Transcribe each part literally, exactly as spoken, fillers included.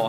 ขอ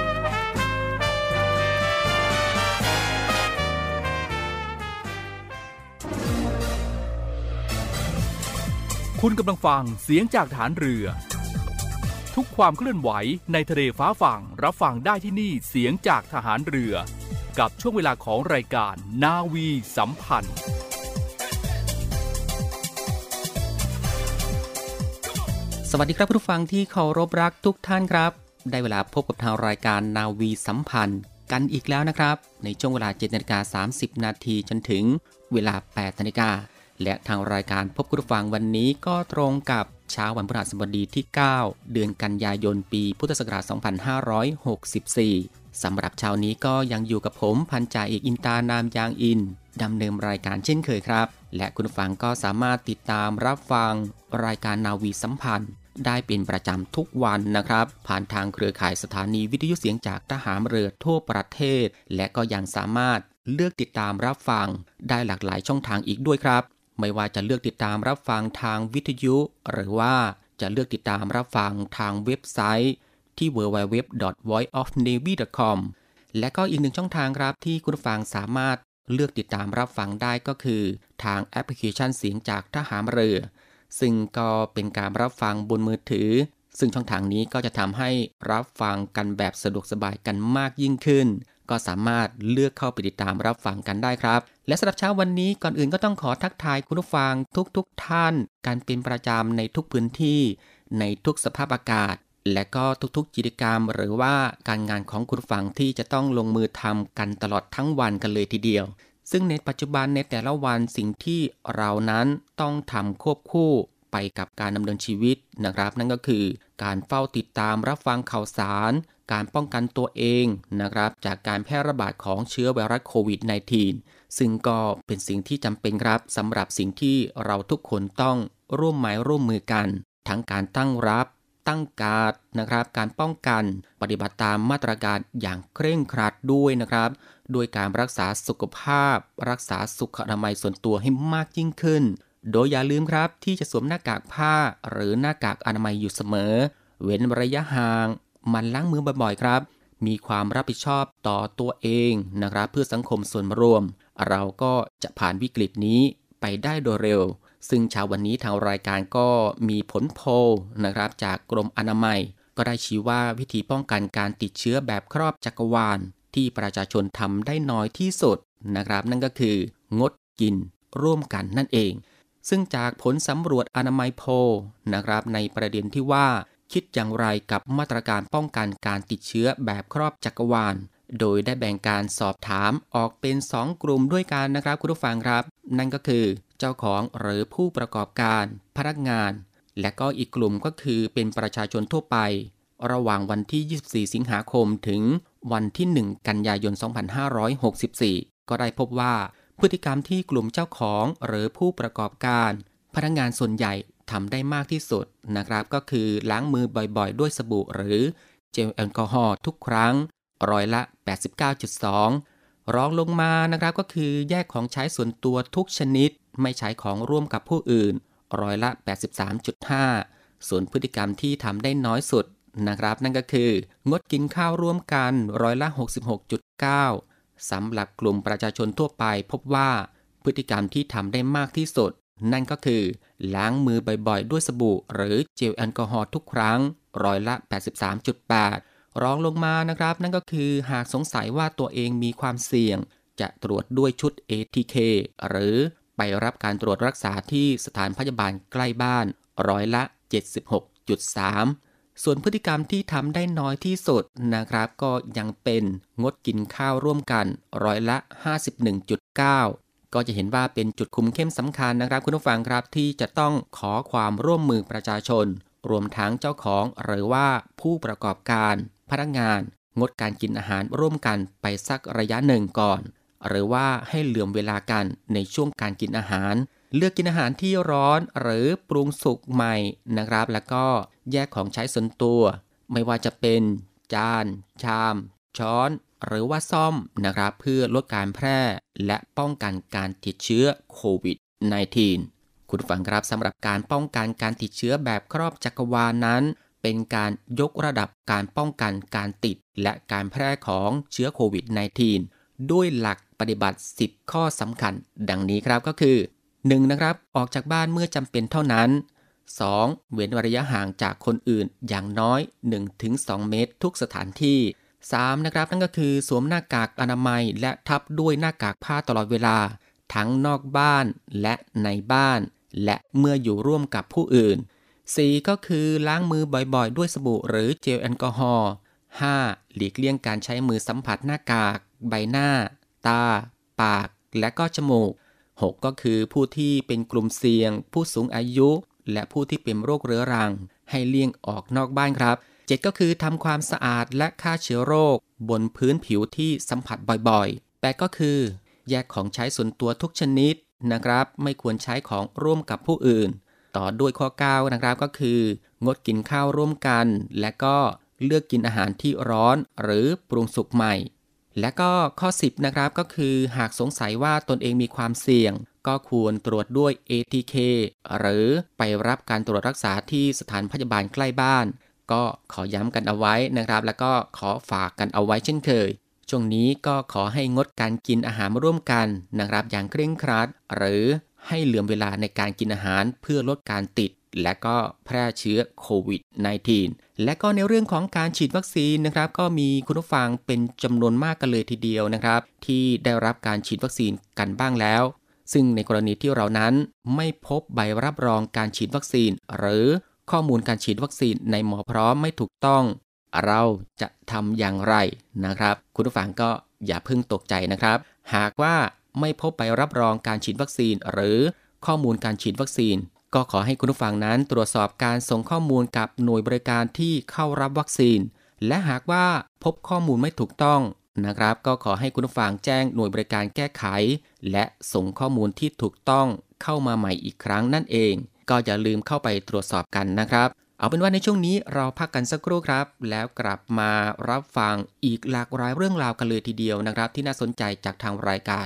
คุณกำลังฟังเสียงจากฐานเรือทุกความเคลื่อนไหวในทะเลฟ้าฝั่งรับฟังได้ที่นี่เสียงจากทหารเรือกับช่วงเวลาของรายการนาวีสัมพันธ์สวัสดีครับผู้ฟังที่เคารพรักทุกท่านครับได้เวลาพบกับทางรายการนาวีสัมพันธ์กันอีกแล้วนะครับในช่วงเวลา เจ็ดนาฬิกาสามสิบนาที จนถึงเวลา แปดนาฬิกาและทางรายการพบคุณผู้ฟังวันนี้ก็ตรงกับเช้าวันพฤหัสบดีที่เก้าเดือนกันยายนปีพุทธศักราชสองพันห้าร้อยหกสิบสี่สำหรับเช้านี้ก็ยังอยู่กับผมพันจ่าเอกอินตานามยางอินดำเนินรายการเช่นเคยครับและคุณผู้ฟังก็สามารถติดตามรับฟังรายการนาวีสัมพันธ์ได้เป็นประจำทุกวันนะครับผ่านทางเครือข่ายสถานีวิทยุเสียงจากทหารเรือทั่วประเทศและก็ยังสามารถเลือกติดตามรับฟังได้หลากหลายช่องทางอีกด้วยครับไม่ว่าจะเลือกติดตามรับฟังทางวิทยุหรือว่าจะเลือกติดตามรับฟังทางเว็บไซต์ที่ ดับเบิลยู ดับเบิลยู ดับเบิลยู ดอท voice of navy ดอท คอม และก็อีกหนึ่งช่องทางครับที่คุณฟังสามารถเลือกติดตามรับฟังได้ก็คือทางแอปพลิเคชันเสียงจากทหารเรือซึ่งก็เป็นการรับฟังบนมือถือซึ่งช่องทางนี้ก็จะทำให้รับฟังกันแบบสะดวกสบายกันมากยิ่งขึ้นก็สามารถเลือกเข้าไปติดตามรับฟังกันได้ครับและสำหรับเช้าวันนี้ก่อนอื่นก็ต้องขอทักทายคุณผู้ฟังทุกๆ ท, ท่านการเป็นประจำในทุกพื้นที่ในทุกสภาพอากาศและก็ทุกๆกิจกรรมหรือว่าการงานของคุณผู้ฟังที่จะต้องลงมือทำกันตลอดทั้งวันกันเลยทีเดียวซึ่งในปัจจุบันในแต่ละวันสิ่งที่เรานั้นต้องทำควบคู่ไปกับการดำเนินชีวิตนะครับนั่นก็คือการเฝ้าติดตามรับฟังข่าวสารการป้องกันตัวเองนะครับจากการแพร่ระบาดของเชื้อไวรัสโควิด สิบเก้า ซึ่งก็เป็นสิ่งที่จำเป็นครับสำหรับสิ่งที่เราทุกคนต้องร่วมไม้ร่วมมือกันทั้งการตั้งรับตั้งการ์ดนะครับการป้องกันปฏิบัติตามมาตรการอย่างเคร่งครัดด้วยนะครับโดยการรักษาสุขภาพรักษาสุขอนามัยส่วนตัวให้มากยิ่งขึ้นโดยอย่าลืมครับที่จะสวมหน้ากากผ้าหรือหน้ากากอนามัยอยู่เสมอเว้นระยะห่างหมั่นล้างมือบ่อยๆครับมีความรับผิดชอบต่อตัวเองนะครับเพื่อสังคมส่วนรวมเราก็จะผ่านวิกฤตนี้ไปได้โดยเร็วซึ่งเช้าวันนี้ทางรายการก็มีผลโพลนะครับจากกรมอนามัยก็ได้ชี้ว่าวิธีป้องกันการติดเชื้อแบบครอบจักรวาลที่ประชาชนทำได้น้อยที่สุดนะครับนั่นก็คืองดกินร่วมกันนั่นเองซึ่งจากผลสำรวจอนามัยโพลนะครับในประเด็นที่ว่าคิดอย่างไรกับมาตรการป้องกันการติดเชื้อแบบครอบจักรวาลโดยได้แบ่งการสอบถามออกเป็นสองกลุ่มด้วยกันนะครับคุณผู้ฟังครับนั่นก็คือเจ้าของหรือผู้ประกอบการพนักงานและก็อีกกลุ่มก็คือเป็นประชาชนทั่วไประหว่างวันที่ยี่สิบสี่สิงหาคมถึงวันที่หนึ่งกันยายนสองพันห้าร้อยหกสิบสี่ก็ได้พบว่าพฤติกรรมที่กลุ่มเจ้าของหรือผู้ประกอบการพนักงานส่วนใหญ่ทำได้มากที่สุดนะครับก็คือล้างมือบ่อยๆด้วยสบู่หรือเจลแอลกอฮอล์ทุกครั้งร้อยละ แปดสิบเก้าจุดสอง รองลงมานะครับก็คือแยกของใช้ส่วนตัวทุกชนิดไม่ใช้ของร่วมกับผู้อื่นร้อยละ แปดสิบสามจุดห้า ส่วนพฤติกรรมที่ทำได้น้อยสุดนะครับนั่นก็คืองดกินข้าวร่วมกันร้อยละ หกสิบหกจุดเก้า สำหรับกลุ่มประชาชนทั่วไปพบว่าพฤติกรรมที่ทำได้มากที่สุดนั่นก็คือล้างมือบ่อยๆด้วยสบู่หรือเจลแอลกอฮอล์ทุกครั้งร้อยละ แปดสิบสามจุดแปด รองลงมานะครับนั่นก็คือหากสงสัยว่าตัวเองมีความเสี่ยงจะตรวจด้วยชุด เอ ที เค หรือไปรับการตรวจรักษาที่สถานพยาบาลใกล้บ้านร้อยละ เจ็ดสิบหกจุดสาม ส่วนพฤติกรรมที่ทำได้น้อยที่สุดนะครับก็ยังเป็นงดกินข้าวร่วมกันร้อยละ ห้าสิบเอ็ดจุดเก้าก็จะเห็นว่าเป็นจุดคุมเข้มสำคัญนะครับคุณผู้ฟังครับที่จะต้องขอความร่วมมือประชาชนรวมทั้งเจ้าของหรือว่าผู้ประกอบการพนักงานงดการกินอาหารร่วมกันไปสักระยะหนึ่งก่อนหรือว่าให้เหลื่อมเวลากันในช่วงการกินอาหารเลือกกินอาหารที่ร้อนหรือปรุงสุกใหม่นะครับแล้วก็แยกของใช้ส่วนตัวไม่ว่าจะเป็นจานชามช้อนหรือว่าซ่อมนะครับเพื่อลดการแพร่และป้องกันการติดเชื้อโควิด สิบเก้า คุณฟังครับสำหรับการป้องกันการติดเชื้อแบบครอบจักรวาลนั้นเป็นการยกระดับการป้องกันการติดและการแพร่ของเชื้อโควิด สิบเก้า ด้วยหลักปฏิบัติสิบข้อสำคัญดังนี้ครับก็คือ หนึ่ง นะครับออกจากบ้านเมื่อจำเป็นเท่านั้น สอง เว้นระยะห่างจากคนอื่นอย่างน้อย หนึ่งถึงสอง เมตรทุกสถานที่สาม นะครับนั่นก็คือสวมหน้ากากอนามัยและทับด้วยหน้ากากผ้าตลอดเวลาทั้งนอกบ้านและในบ้านและเมื่ออยู่ร่วมกับผู้อื่นสี่ก็คือล้างมือบ่อยๆด้วยสบู่หรือเจลแอลกอฮอล์ห้าหลีกเลี่ยงการใช้มือสัมผัสหน้ากากใบหน้าตาปากและก็จมูกหกก็คือผู้ที่เป็นกลุ่มเสี่ยงผู้สูงอายุและผู้ที่เป็นโรคเรื้อรังให้เลี่ยงออกนอกบ้านครับเจ็ดก็คือทำความสะอาดและฆ่าเชื้อโรคบนพื้นผิวที่สัมผัสบ่อยๆแปดก็คือแยกของใช้ส่วนตัวทุกชนิดนะครับไม่ควรใช้ของร่วมกับผู้อื่นต่อด้วยข้อเก้านะครับก็คืองดกินข้าวร่วมกันและก็เลือกกินอาหารที่ร้อนหรือปรุงสุกใหม่และก็ข้อสิบนะครับก็คือหากสงสัยว่าตนเองมีความเสี่ยงก็ควรตรวจด้วย เอ ที เค หรือไปรับการตรวจรักษาที่สถานพยาบาลใกล้บ้านก็ขอย้ำกันเอาไว้นะครับแล้วก็ขอฝากกันเอาไว้เช่นเคยช่วงนี้ก็ขอให้งดการกินอาหารร่วมกันนะครับอย่างเคร่งครัดหรือให้เหลื่อมเวลาในการกินอาหารเพื่อลดการติดและก็แพร่เชื้อโควิด สิบเก้า และก็ในเรื่องของการฉีดวัคซีนนะครับก็มีคุณผู้ฟังเป็นจำนวนมากกันเลยทีเดียวนะครับที่ได้รับการฉีดวัคซีนกันบ้างแล้วซึ่งในกรณีที่เรานั้นไม่พบใบรับรองการฉีดวัคซีนหรือข้อมูลการฉีดวัคซีนในหมอพร้อมไม่ถูกต้องเราจะทำอย่างไรนะครับคุณผู้ฟังก็อย่าเพิ่งตกใจนะครับหากว่าไม่พบใบรับรองการฉีดวัคซีนหรือข้อมูลการฉีดวัคซีนก็ขอให้คุณผู้ฟังนั้นตรวจสอบการส่งข้อมูลกับหน่วยบริการที่เข้ารับวัคซีนและหากว่าพบข้อมูลไม่ถูกต้องนะครับก็ขอให้คุณผู้ฟังแจ้งหน่วยบริการแก้ไขและส่งข้อมูลที่ถูกต้องเข้ามาใหม่อีกครั้งนั่นเองก็อย่าลืมเข้าไปตรวจสอบกันนะครับเอาเป็นว่าในช่วงนี้เราพักกันสักครู่ครับแล้วกลับมารับฟังอีกหลากหลายเรื่องราวกันเลยทีเดียวนะครับที่น่าสนใจจากทางรายการ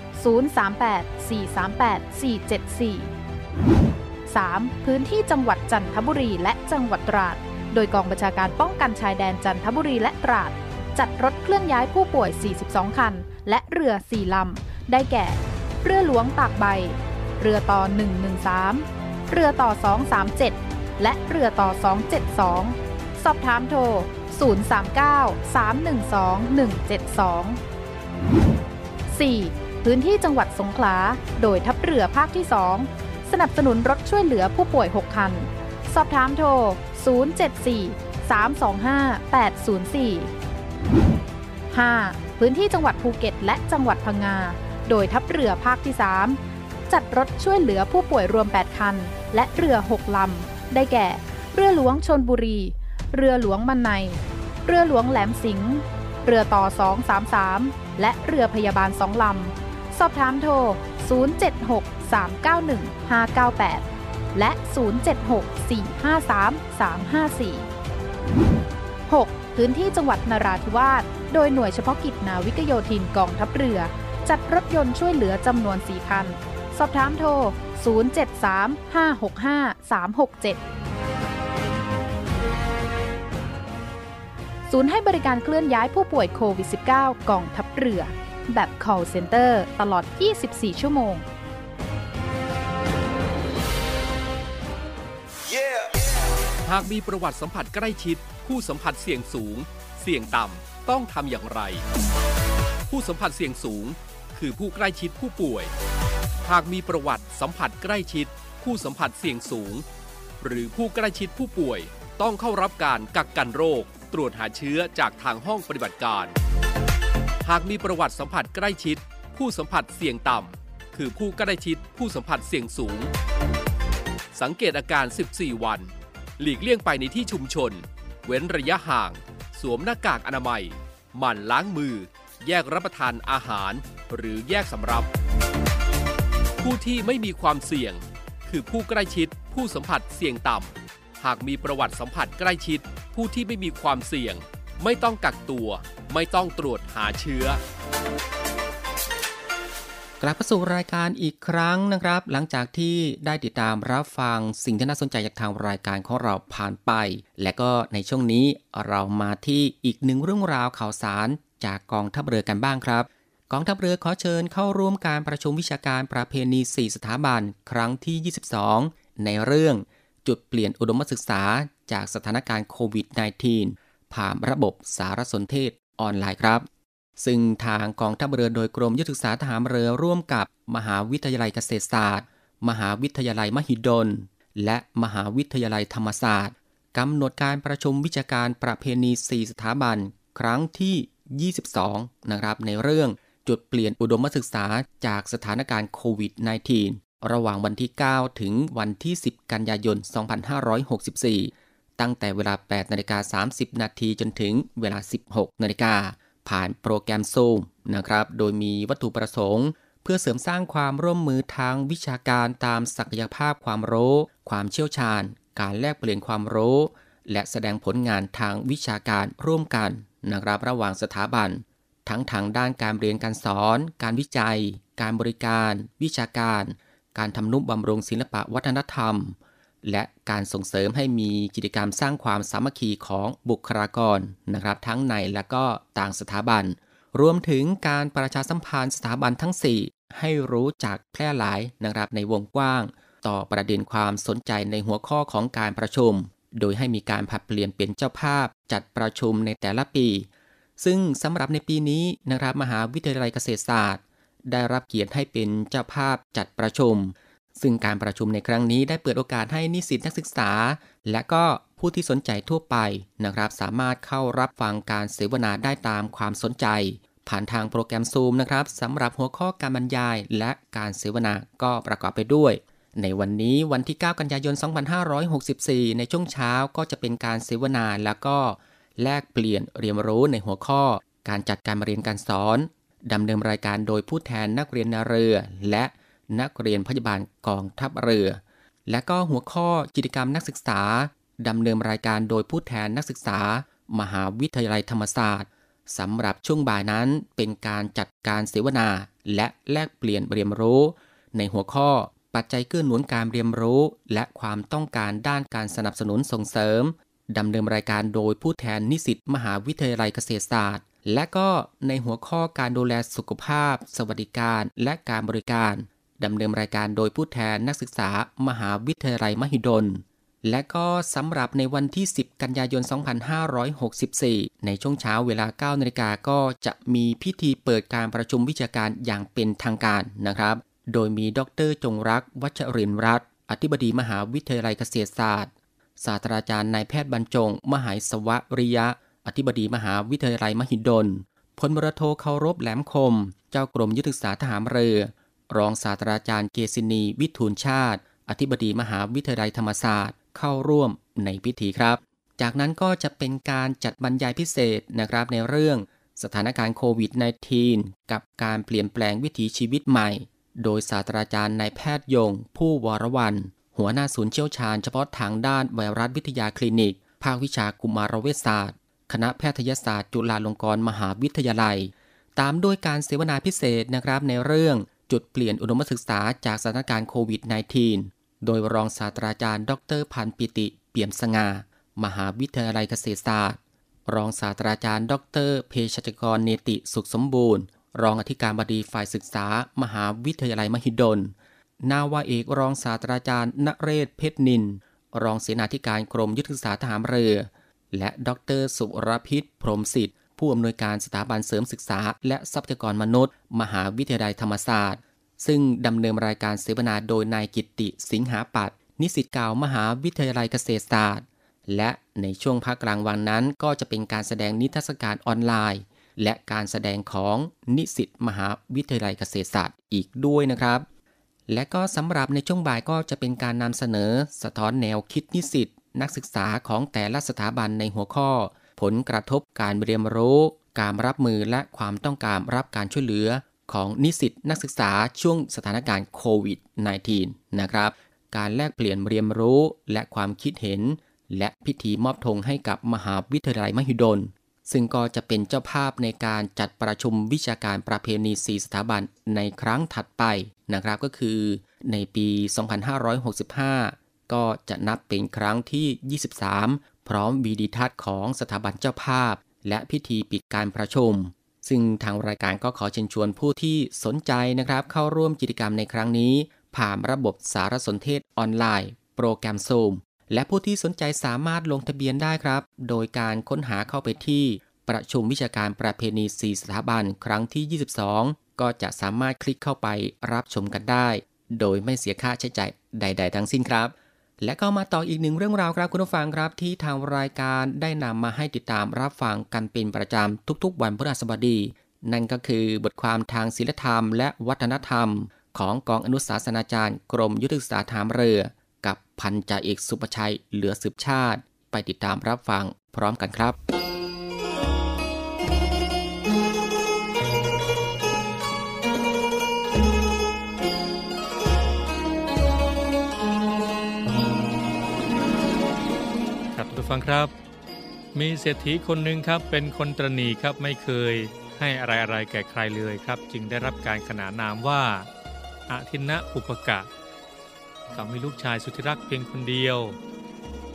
ศูนย์ สาม แปด สี่ สาม แปด สี่ เจ็ด สี่ สาม พื้นที่จังหวัดจันทบุรีและจังหวัดตราดโดยกองบัญชาการป้องกันชายแดนจันทบุรีและตราดจัดรถเคลื่อนย้ายผู้ป่วยสี่สิบสองคันและเรือสี่ลำได้แก่เรือหลวงตากใบ เรือต่อหนึ่งหนึ่งสามเรือต่อสองสามเจ็ดและเรือต่อสองเจ็ดสองสอบถามโทรศูนย์ สาม เก้า สาม หนึ่ง สอง หนึ่ง เจ็ด สอง สี่ พื้นที่จังหวัดสงขลาโดยทัพเรือภาคที่สองสนับสนุนรถช่วยเหลือผู้ป่วยหกคันสอบถามโทรศูนย์ เจ็ด สี่ สาม สอง ห้า แปด ศูนย์ สี่ ห้า พื้นที่จังหวัดภูเก็ตและจังหวัดพังงาโดยทัพเรือภาคที่สามจัดรถช่วยเหลือผู้ป่วยรวมแปดคันและเรือหกลำได้แก่เรือหลวงชลบุรีเรือหลวงมันในเรือหลวงแหลมสิงห์เรือต่อสองสามสามและเรือพยาบาลสองลำสอบถามโทรศูนย์ เจ็ด หก สาม เก้า หนึ่ง ห้า เก้า แปดและศูนย์ เจ็ด หก สี่ ห้า สาม สาม ห้า สี่ หก พื้นที่จังหวัดนราธิวาสโดยหน่วยเฉพาะกิจนาวิกโยธินกองทัพเรือจัดรถยนต์ช่วยเหลือจำนวนสี่คันสอบถามโทรศูนย์ เจ็ด สาม ห้า หก ห้า สาม หก เจ็ดศูนย์ให้บริการเคลื่อนย้ายผู้ป่วยโควิด สิบเก้า กองทัพเรือแบบ call center ตลอด ยี่สิบสี่ ชั่วโมง yeah. หากมีประวัติสัมผัสใกล้ชิดผู้สัมผัสเสี่ยงสูงเสี่ยงต่ำต้องทำอย่างไรผู้สัมผัสเสี่ยงสูงคือผู้ใกล้ชิดผู้ป่วยหากมีประวัติสัมผัสใกล้ชิดผู้สัมผัสเสี่ยงสูงหรือผู้ใกล้ชิดผู้ป่วยต้องเข้ารับการกักกันโรคตรวจหาเชื้อจากทางห้องปฏิบัติการหากมีประวัติสัมผัสใกล้ชิดผู้สัมผัสเสี่ยงต่ำคือผู้ใกล้ชิดผู้สัมผัสเสี่ยงสูงสังเกตอาการสิบสี่วันหลีกเลี่ยงไปในที่ชุมชนเว้นระยะห่างสวมหน้ากากอนามัยหมั่นล้างมือแยกรับประทานอาหารหรือแยกสำรับผู้ที่ไม่มีความเสี่ยงคือผู้ใกล้ชิดผู้สัมผัสเสี่ยงต่ำหากมีประวัติสัมผัสใกล้ชิดผู้ที่ไม่มีความเสี่ยงไม่ต้องกักตัวไม่ต้องตรวจหาเชื้อกลับมาสู่รายการอีกครั้งนะครับหลังจากที่ได้ติดตามรับฟังสิ่งที่น่าสนใจจากทางรายการของเราผ่านไปและก็ในช่วงนี้เรามาที่อีกหนึ่งเรื่องราวข่าวสารจากกองทัพเรือกันบ้างครับกองทัพเรือขอเชิญเข้าร่วมการประชุมวิชาการประเพณีสี่สถาบันครั้งที่ยี่สิบสองในเรื่องจุดเปลี่ยนอุดมศึกษาจากสถานการณ์โควิด สิบเก้า ผ่านระบบสารสนเทศออนไลน์ครับซึ่งทางกองทัพเรือโดยกรมยุทธศึกษาทหารเรือร่วมกับมหาวิทยาลัยเกษตรศาสตร์มหาวิทยาลัยมหิดลและมหาวิทยาลัยธรรมศาสตร์กำหนดการประชุมวิชาการประเพณีสี่สถาบันครั้งที่ยี่สิบสองนะครับในเรื่องจุดเปลี่ยนอุดมศึกษาจากสถานการณ์โควิด สิบเก้า ระหว่างวันที่เก้าถึงวันที่สิบกันยายนสองพันห้าร้อยหกสิบสี่ตั้งแต่เวลา แปดนาฬิกาสามสิบนาทีจนถึงเวลา สิบหกนาฬิกาผ่านโปรแกรม Zoom นะครับโดยมีวัตถุประสงค์เพื่อเสริมสร้างความร่วมมือทางวิชาการตามศักยภาพความรู้ความเชี่ยวชาญการแลกเปลี่ยนความรู้และแสดงผลงานทางวิชาการร่วมกันนะครับระหว่างสถาบันทั้งทางด้านการเรียนการสอนการวิจัยการบริการวิชาการการทำนุบำรุงศิลปะวัฒนธรรมและการส่งเสริมให้มีกิจกรรมสร้างความสามัคคีของบุคลากรนะครับทั้งในและก็ต่างสถาบันรวมถึงการประชาสัมพันธ์สถาบันทั้งสี่ให้รู้จักแพร่หลายนะครับในวงกว้างต่อประเด็นความสนใจในหัวข้อของการประชุมโดยให้มีการผลัดเปลี่ยนเป็นเจ้าภาพจัดประชุมในแต่ละปีซึ่งสำหรับในปีนี้นะครับมหาวิทยาลัยเกษตรศาสตร์ได้รับเกียรติให้เป็นเจ้าภาพจัดประชุมซึ่งการประชุมในครั้งนี้ได้เปิดโอกาสให้นิสิตนักศึกษาและก็ผู้ที่สนใจทั่วไปนะครับสามารถเข้ารับฟังการเสวนาได้ตามความสนใจผ่านทางโปรแกรม Zoom นะครับสำหรับหัวข้อการบรรยายและการเสวนาก็ประกอบไปด้วยในวันนี้วันที่เก้ากันยายนสองพันห้าร้อยหกสิบสี่ในช่วงเช้าก็จะเป็นการเสวนาและก็แลกเปลี่ยนเรียนรู้ในหัวข้อการจัดการเรียนการสอนดำเนินรายการโดยผู้แทนนักเรียนนาเรือและนักเรียนพยาบาลกองทัพเรือและก็หัวข้อกิจกรรมนักศึกษาดำเนินรายการโดยผู้แทนนักศึกษามหาวิทยาลัยธรรมศาสตร์สำหรับช่วงบ่ายนั้นเป็นการจัดการเสวนาและแลกเปลี่ยนเรียนรู้ในหัวข้อปัจจัยเกื้อหนุนการเรียนรู้และความต้องการด้านการสนับสนุนส่งเสริมดำเนินรายการโดยผู้แทนนิสิตมหาวิทยาลัยเกษตรศาสตร์และก็ในหัวข้อการดูแลสุขภาพสวัสดิการและการบริการ ดำเนินรายการโดยผู้แทนนักศึกษามหาวิทยาลัยมหิดลและก็สำหรับในวันที่สิบกันยายนสองพันห้าร้อยหกสิบสี่ในช่วงเช้าเวลาเก้านาฬิกาก็จะมีพิธีเปิดการประชุมวิชาการอย่างเป็นทางการนะครับโดยมีดร.จงรักวัชรินทร์รัตน์อธิบดีมหาวิทยาลัยเกษตรศาสตร์ศาสตราจารย์นายแพทย์บรรจงมหายสวริยะอธิบดีมหาวิทยาลัยมหิดลพลเรือโทเคารพแหลมคมเจ้ากรมยุทธศึกษาทหารเรือรองศาสตราจารย์เกษณีวิทูลชาติอธิบดีมหาวิทยาลัยธรรมศาสตร์เข้าร่วมในพิธีครับจากนั้นก็จะเป็นการจัดบรรยายพิเศษนะครับในเรื่องสถานการณ์โควิด สิบเก้า กับการเปลี่ยนแปลงวิถีชีวิตใหม่โดยศาสตราจารย์นายแพทย์ยงผู้วรวรรณหัวหน้าศูนย์เชี่ยวชาญเฉพาะทางด้านไวรัสวิทยาคลินิกภาควิชากุมารเวชศาสตร์คณะแพทยศาสตร์จุฬาลงกรณ์มหาวิทยาลัยตามด้วยการเสวนาพิเศษนะครับในเรื่องจุดเปลี่ยนอุดมศึกษาจากสถานการณ์โควิด สิบเก้า โดยรองศาสตราจารย์ดร.พันธุ์ปิติเปี่ยมสง่ามหาวิทยาลัยเกษตรศาสตร์รองศาสตราจารย์ดร.เภสัชกรเนติสุขสมบูรณ์รองอธิการบดีฝ่ายศึกษามหาวิทยาลัยมหิดลนาวาเอกรองศาสตราจารย์ณเรศเพชรนินรองเสนาธิการกรมยุทธศึกษาทหารเรือและดร.สุรพิษพรหมสิทธิ์ผู้อำนวยการสถาบันเสริมศึกษาและทรัพยากรมนุษย์มหาวิทยาลัยธรรมศาสตร์ซึ่งดำเนินรายการเสวนาโดยนายกิตติสิงหาปัตย์นิสิตเก่ามหาวิทยาลัยเกษตรศาสตร์และในช่วงภาคกลางวันนั้นก็จะเป็นการแสดงนิทรรศการออนไลน์และการแสดงของนิสิตมหาวิทยาลัยเกษตรศาสตร์อีกด้วยนะครับและก็สำหรับในช่วงบ่ายก็จะเป็นการนำเสนอสะท้อนแนวคิดนิสิตนักศึกษาของแต่ละสถาบันในหัวข้อผลกระทบการเรียนรู้การรับมือและความต้องการรับการช่วยเหลือของนิสิตนักศึกษาช่วงสถานการณ์โควิด สิบเก้า นะครับการแลกเปลี่ยนเรียนรู้และความคิดเห็นและพิธีมอบธงให้กับมหาวิทยาลัยมหิดลซึ่งก็จะเป็นเจ้าภาพในการจัดประชุมวิชาการประเพณีสี่สถาบันในครั้งถัดไปนะครับก็คือในปีสองพันห้าร้อยหกสิบห้าก็จะนับเป็นครั้งที่ยี่สิบสามพร้อมวีดิทัศน์ของสถาบันเจ้าภาพและพิธีปิดการประชุมซึ่งทางรายการก็ขอเชิญชวนผู้ที่สนใจนะครับเข้าร่วมกิจกรรมในครั้งนี้ผ่านระบบสารสนเทศออนไลน์โปรแกรม Zoomและผู้ที่สนใจสามารถลงทะเบียนได้ครับโดยการค้นหาเข้าไปที่ประชุมวิชาการประเพณีสี่สถาบันครั้งที่ยี่สิบสองก็จะสามารถคลิกเข้าไปรับชมกันได้โดยไม่เสียค่าใช้จ่ายใดๆทั้งสิ้นครับและก็มาต่ออีกหนึ่งเรื่องราวครับคุณผู้ฟังครับที่ทางรายการได้นำมาให้ติดตามรับฟังกันเป็นประจำทุกๆวันพฤหัสบดีนั่นก็คือบทความทางศิลธรรมและวัฒนธรรมของกองอนุศาสนาจารย์กรมยุทธศึกษาทหารเรือกับพันจ่าเอกสุประชัยเหลือสืบชาติไปติดตามรับฟังพร้อมกันครับครับทุกฟังครับมีเศรษฐีคนหนึ่งครับเป็นคนตระหนี่ครับไม่เคยให้อะไรอะไรแก่ใครเลยครับจึงได้รับการขนานนามว่าอทินนะอุปกะเขามีลูกชายสุดที่รักเพียงคนเดียว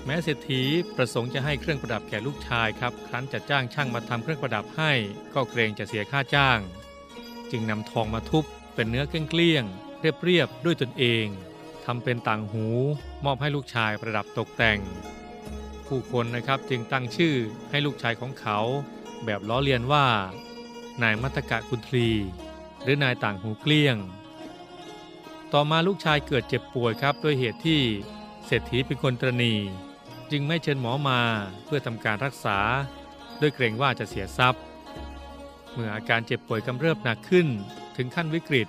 แม้เศรษฐีประสงค์จะให้เครื่องประดับแก่ลูกชายครับครั้นจะจ้างช่างมาทำเครื่องประดับให้ก็เกรงจะเสียค่าจ้างจึงนำทองมาทุบเป็นเนื้อเกลี้ยงเรียบๆด้วยตนเองทำเป็นต่างหูมอบให้ลูกชายประดับตกแต่งผู้คนนะครับจึงตั้งชื่อให้ลูกชายของเขาแบบล้อเลียนว่านายมัตตกะกุนทรีหรือนายต่างหูเกลี้ยงต่อมาลูกชายเกิดเจ็บป่วยครับด้วยเหตุที่เศรษฐีเป็นคนตระหนี่จึงไม่เชิญหมอมาเพื่อทำการรักษาด้วยเกรงว่าจะเสียทรัพย์เมื่ออาการเจ็บป่วยกำเริบหนักขึ้นถึงขั้นวิกฤต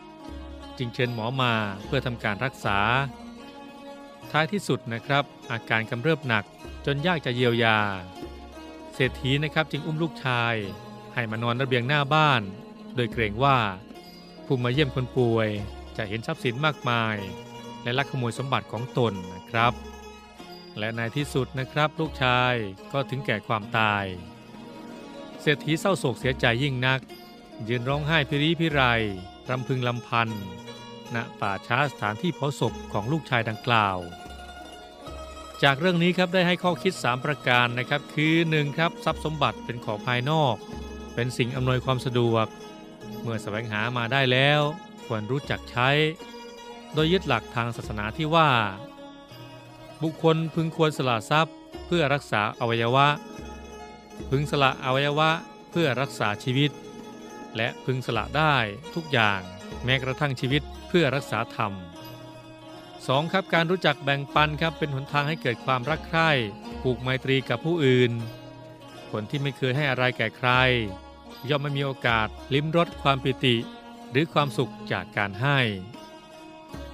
จึงเชิญหมอมาเพื่อทำการรักษาท้ายที่สุดนะครับอาการกำเริบหนักจนยากจะเยียวยาเศรษฐีนะครับจึงอุ้มลูกชายให้มานอนระเบียงหน้าบ้านโดยเกรงว่าผู้มาเยี่ยมคนป่วยจะเห็นทรัพย์สินมากมายและลักขโมยสมบัติของตนนะครับและในที่สุดนะครับลูกชายก็ถึงแก่ความตายเศรษฐีเศร้าโศกเสียใจยิ่งนักยืนร้องไห้พิริพิไรรำพึงลำพันณป่าช้าสถานที่เผาศพของลูกชายดังกล่าวจากเรื่องนี้ครับได้ให้ข้อคิดสามประการนะครับคือหนึ่งครับทรัพย์สมบัติเป็นของภายนอกเป็นสิ่งอำนวยความสะดวกเมื่อแสวงหามาได้แล้วควรรู้จักใช้ โดยยึดหลักทางศาสนาที่ว่าบุคคลพึงควรสละทรัพย์เพื่อรักษาอวัยวะพึงสละอวัยวะเพื่อรักษาชีวิตและพึงสละได้ทุกอย่างแม้กระทั่งชีวิตเพื่อรักษาธรรม สอง ครับการรู้จักแบ่งปันครับเป็นหนทางให้เกิดความรักใคร่ผูกไมตรีกับผู้อื่นคนที่ไม่เคยให้อะไรแก่ใครย่อมไม่มีโอกาสลิ้มรสความปิติหรือความสุขจากการให้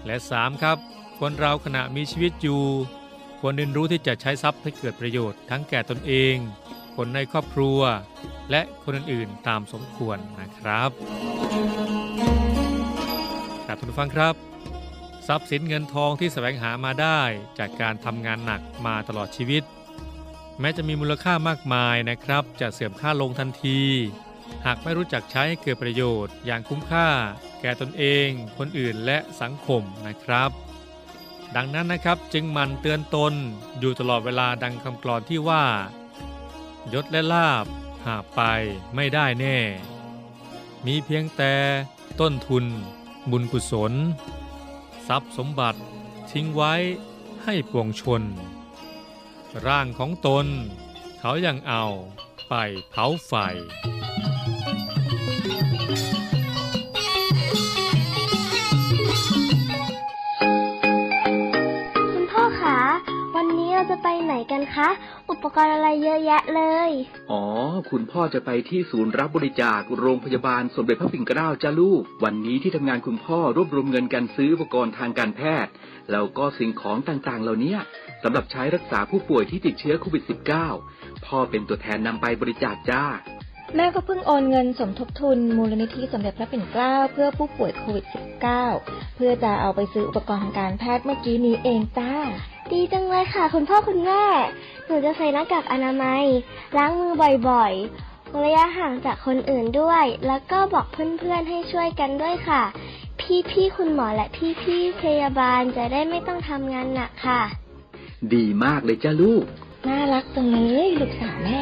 และ สาม ครับคนเราขณะมีชีวิตอยู่ควรเรียนรู้ที่จะใช้ทรัพย์ให้เกิดประโยชน์ทั้งแก่ตนเองคนในครอบครัวและคนอื่นๆตามสมควรนะครับครับทุกท่านครับทรัพย์สินเงินทองที่แสวงหามาได้จากการทำงานหนักมาตลอดชีวิตแม้จะมีมูลค่ามากมายนะครับจะเสื่อมค่าลงทันทีหากไม่รู้จักใช้ให้เกิดประโยชน์อย่างคุ้มค่าแก่ตนเองคนอื่นและสังคมนะครับดังนั้นนะครับจึงหมั่นเตือนตนอยู่ตลอดเวลาดังคำกลอนที่ว่ายศและลาภหาไปไม่ได้แน่มีเพียงแต่ต้นทุนบุญกุศลทรัพย์สมบัติทิ้งไว้ให้ปวงชนร่างของตนเขายังเอาไปเผาไฟคุณพ่อคะวันนี้เราจะไปไหนกันคะอุปกรณ์อะไรเยอะแยะเลยอ๋อคุณพ่อจะไปที่ศูนย์รับบริจาคโรงพยาบาลสมเด็จพระปิ่นเกล้าจ้าลูกวันนี้ที่ทำงานคุณพ่อรวบรวมเงินกันซื้ออุปกรณ์ทางการแพทย์แล้วก็สิ่งของต่างๆเหล่านี้สำหรับใช้รักษาผู้ป่วยที่ติดเชื้อโควิด สิบเก้า พ่อเป็นตัวแทนนำไปบริจาคจ้าแม่ก็เพิ่งโอนเงินสมทบทุนมูลนิธิสมเด็จพระปิ่นเกล้าเพื่อผู้ป่วยโควิด สิบเก้า เพื่อจะเอาไปซื้ออุปกรณ์ทางการแพทย์เมื่อกี้นี้เองจ้าดีจังเลยค่ะคุณพ่อคุณแม่หนูจะใส่หน้ากากอนามัยล้างมือบ่อยๆระยะห่างจากคนอื่นด้วยแล้วก็บอกเพื่อนๆให้ช่วยกันด้วยค่ะพี่ๆคุณหมอและพี่ๆพยาบาลจะได้ไม่ต้องทำงานหนักค่ะดีมากเลยจ้าลูกน่ารักจังเลยลูกสาวแม่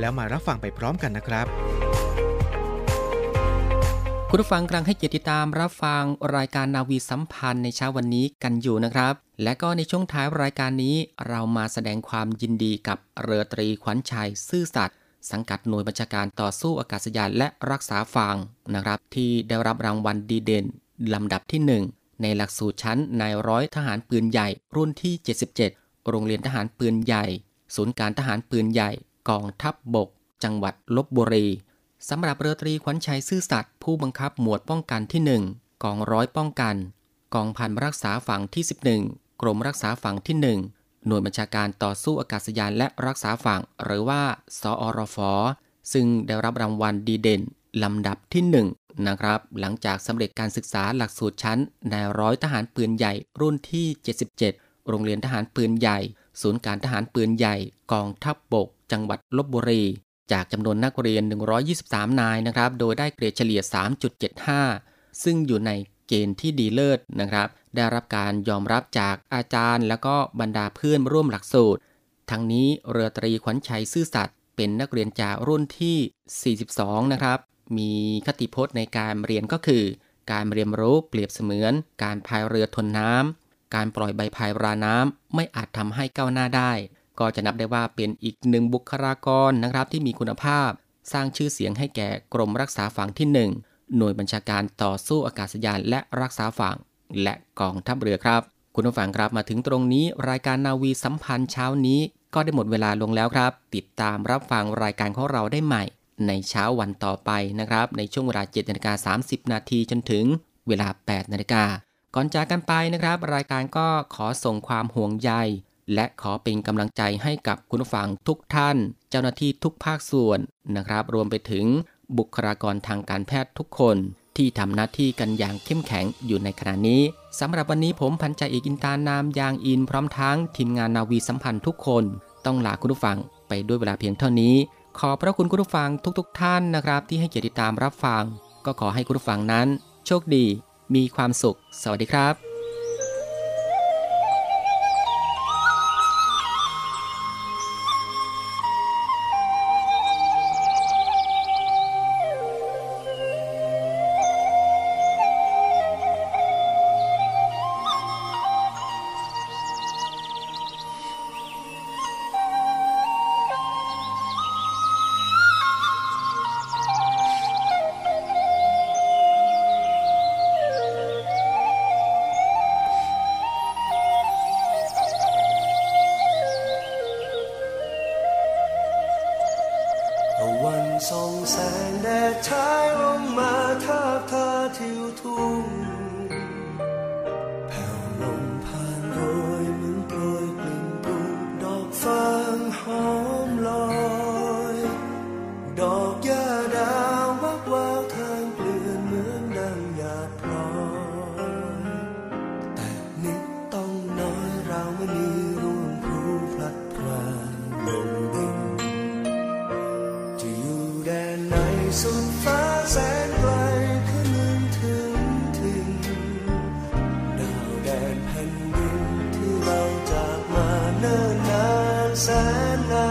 แล้วมารับฟังไปพร้อมกันนะครับคุณผู้ฟังกำลังให้เกียรติติดตามรับฟังรายการนาวีสัมพันธ์ในเช้าวันนี้กันอยู่นะครับและก็ในช่วงท้ายรายการนี้เรามาแสดงความยินดีกับเรือตรีขวัญชัยซื่อสัตย์สังกัดหน่วยบัญชาการต่อสู้อากาศยานและรักษาฝั่งนะครับที่ได้รับรางวัลดีเด่นลำดับที่หนึ่งในหลักสูตรชั้นนายร้อยทหารปืนใหญ่รุ่นที่เจ็ดสิบเจ็ดโรงเรียนทหารปืนใหญ่ศูนย์การทหารปืนใหญ่กองทัพบกจังหวัดลพบุรีสำหรับเรือตรีขวัญชัยซื่อสัตย์ผู้บังคับหมวดป้องกันที่หนึ่งกองร้อยป้องกันกองพันรักษาฝั่งที่สิบเอ็ดกรมรักษาฝั่งที่หนึ่งหน่วยบัญชาการต่อสู้อากาศยานและรักษาฝั่งหรือว่าสอรฟซึ่งได้รับรางวัลดีเด่นลำดับที่หนึ่งนะครับหลังจากสำเร็จการศึกษาหลักสูตรชั้นนายร้อยทหารปืนใหญ่รุ่นที่เจ็ดสิบเจ็ดโรงเรียนทหารปืนใหญ่ศูนย์การทหารปืนใหญ่กองทัพบกจังหวัดลพบุรีจากจำนวนนักเรียนหนึ่งร้อยยี่สิบสามนายนะครับโดยได้เกรดเฉลี่ย สามจุดเจ็ดห้า ซึ่งอยู่ใน เกณฑ์ที่ดีเลิศนะครับได้รับการยอมรับจากอาจารย์และก็บรรดาเพื่อนร่วมหลักสูตรทั้งนี้เรือตรีขวัญชัยซื่อสัตย์เป็นนักเรียนจากรุ่นที่สี่สิบสองนะครับมีคติพจน์ในการเรียนก็คือการเรียนรู้เปรียบเสมือนการพายเรือทนน้ำการปล่อยใบพายราน้ำไม่อาจทำให้ก้าวหน้าได้ก็จะนับได้ว่าเป็นอีกหนึ่งบุคลากรนะครับที่มีคุณภาพสร้างชื่อเสียงให้แก่กรมรักษาฝั่งที่หนึ่งหน่วยบัญชาการต่อสู้อากาศยานและรักษาฝั่งและกองทัพเรือครับคุณผู้ฟังครับมาถึงตรงนี้รายการนาวีสัมพันธ์เช้านี้ก็ได้หมดเวลาลงแล้วครับติดตามรับฟังรายการของเราได้ใหม่ในเช้าวันต่อไปนะครับในช่วงเวลา เจ็ดนาฬิกาสามสิบนาที จนถึงเวลา แปดนาฬิกาก่อนจากกันไปนะครับรายการก็ขอส่งความห่วงใยและขอเป็นกำลังใจให้กับคุณผู้ฟังทุกท่านเจ้าหน้าที่ทุกภาคส่วนนะครับรวมไปถึงบุคลากรทางการแพทย์ทุกคนที่ทำหน้าที่กันอย่างเข้มแข็งอยู่ในขณะนี้สำหรับวันนี้ผมพันจ่าเอกอินตานามยางอินพร้อมทั้งทีมงานนาวีสัมพันธ์ทุกคนต้องลาคุณผู้ฟังไปด้วยเวลาเพียงเท่านี้ขอพระคุณคุณผู้ฟังทุกๆท่านนะครับที่ให้เกียรติตามรับฟังก็ขอให้คุณผู้ฟังนั้นโชคดีมีความสุขสวัสดีครับส่องแสงแดดฉายลงมาทาบทาทิวทุ่งแผ่วลมผ่านโรยเหมือนโปรยกลิ่นปรุงดอกฟางหอมลอยดอกหญ้าดาววับวาวทางเปลือนเหมือนดังหยาดพลอยแต่นิดต้องน้อยเราไม่มีร่วมพลูพลัดพรางลงดินจะอยู่แดนไหนสุดฟ้าแสนไกลคืนนึงถึงถึงดาวแดนแผ่นดินที่เราจากมาเนิ่นนานแสนนา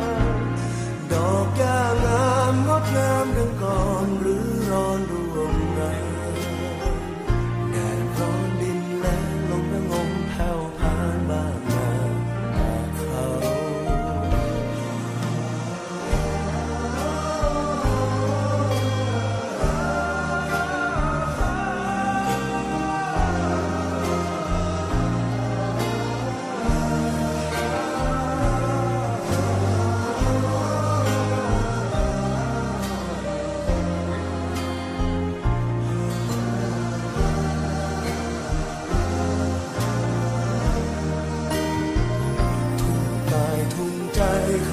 นดอกหญ้างามงดงามดังก่อนหรือร้อนรวมรักแดดร้อนดินแล้งลมระงมแผ่วผ่านบ้านมาเขาเ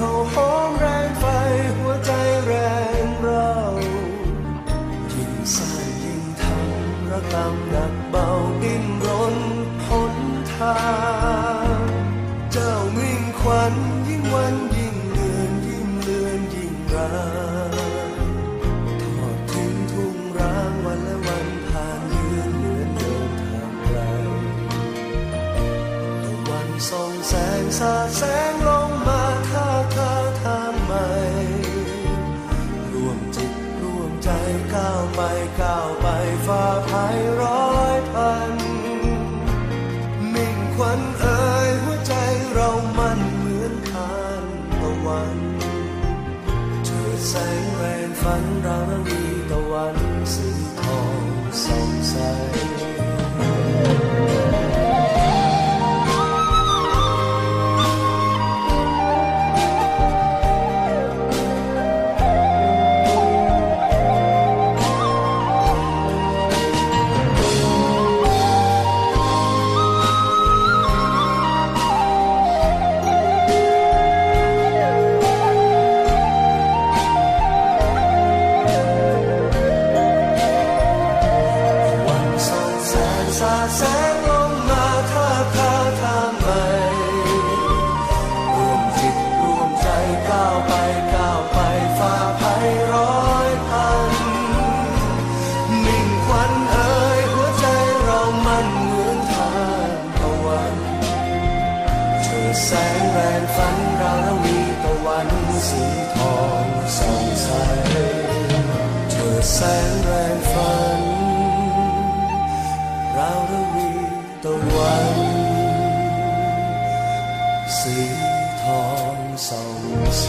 ขาหอมแรงไฟหัวใจแรงเรายิ่งสร้างยิ่งทำระกำหนักเบาดิ้นรนพ้นทางเจ้ามิ่งขวัญยิ่งวันยิ่งเดือนยิ่งเลือนยิ่งร้ายทอดทิ้งทุ่งร้างวันและวันผ่านยืนเดือนเดินทางไกลตะวันส่องแสงสาดแสงลงมาก้าวไปก้าวไปฝ่าภัยร้อยพันมิ่งขวัญเอ่ยหัวใจเรามันเหมือนคานตะวันเชิดแสงแรงฝันเราระวีตะวันสีทองสดใส แรงฝันเราเรามีตะวันสีทองส่องใสเธอแสนแรงฝันเราเรามีตะวันสีทองส่องใส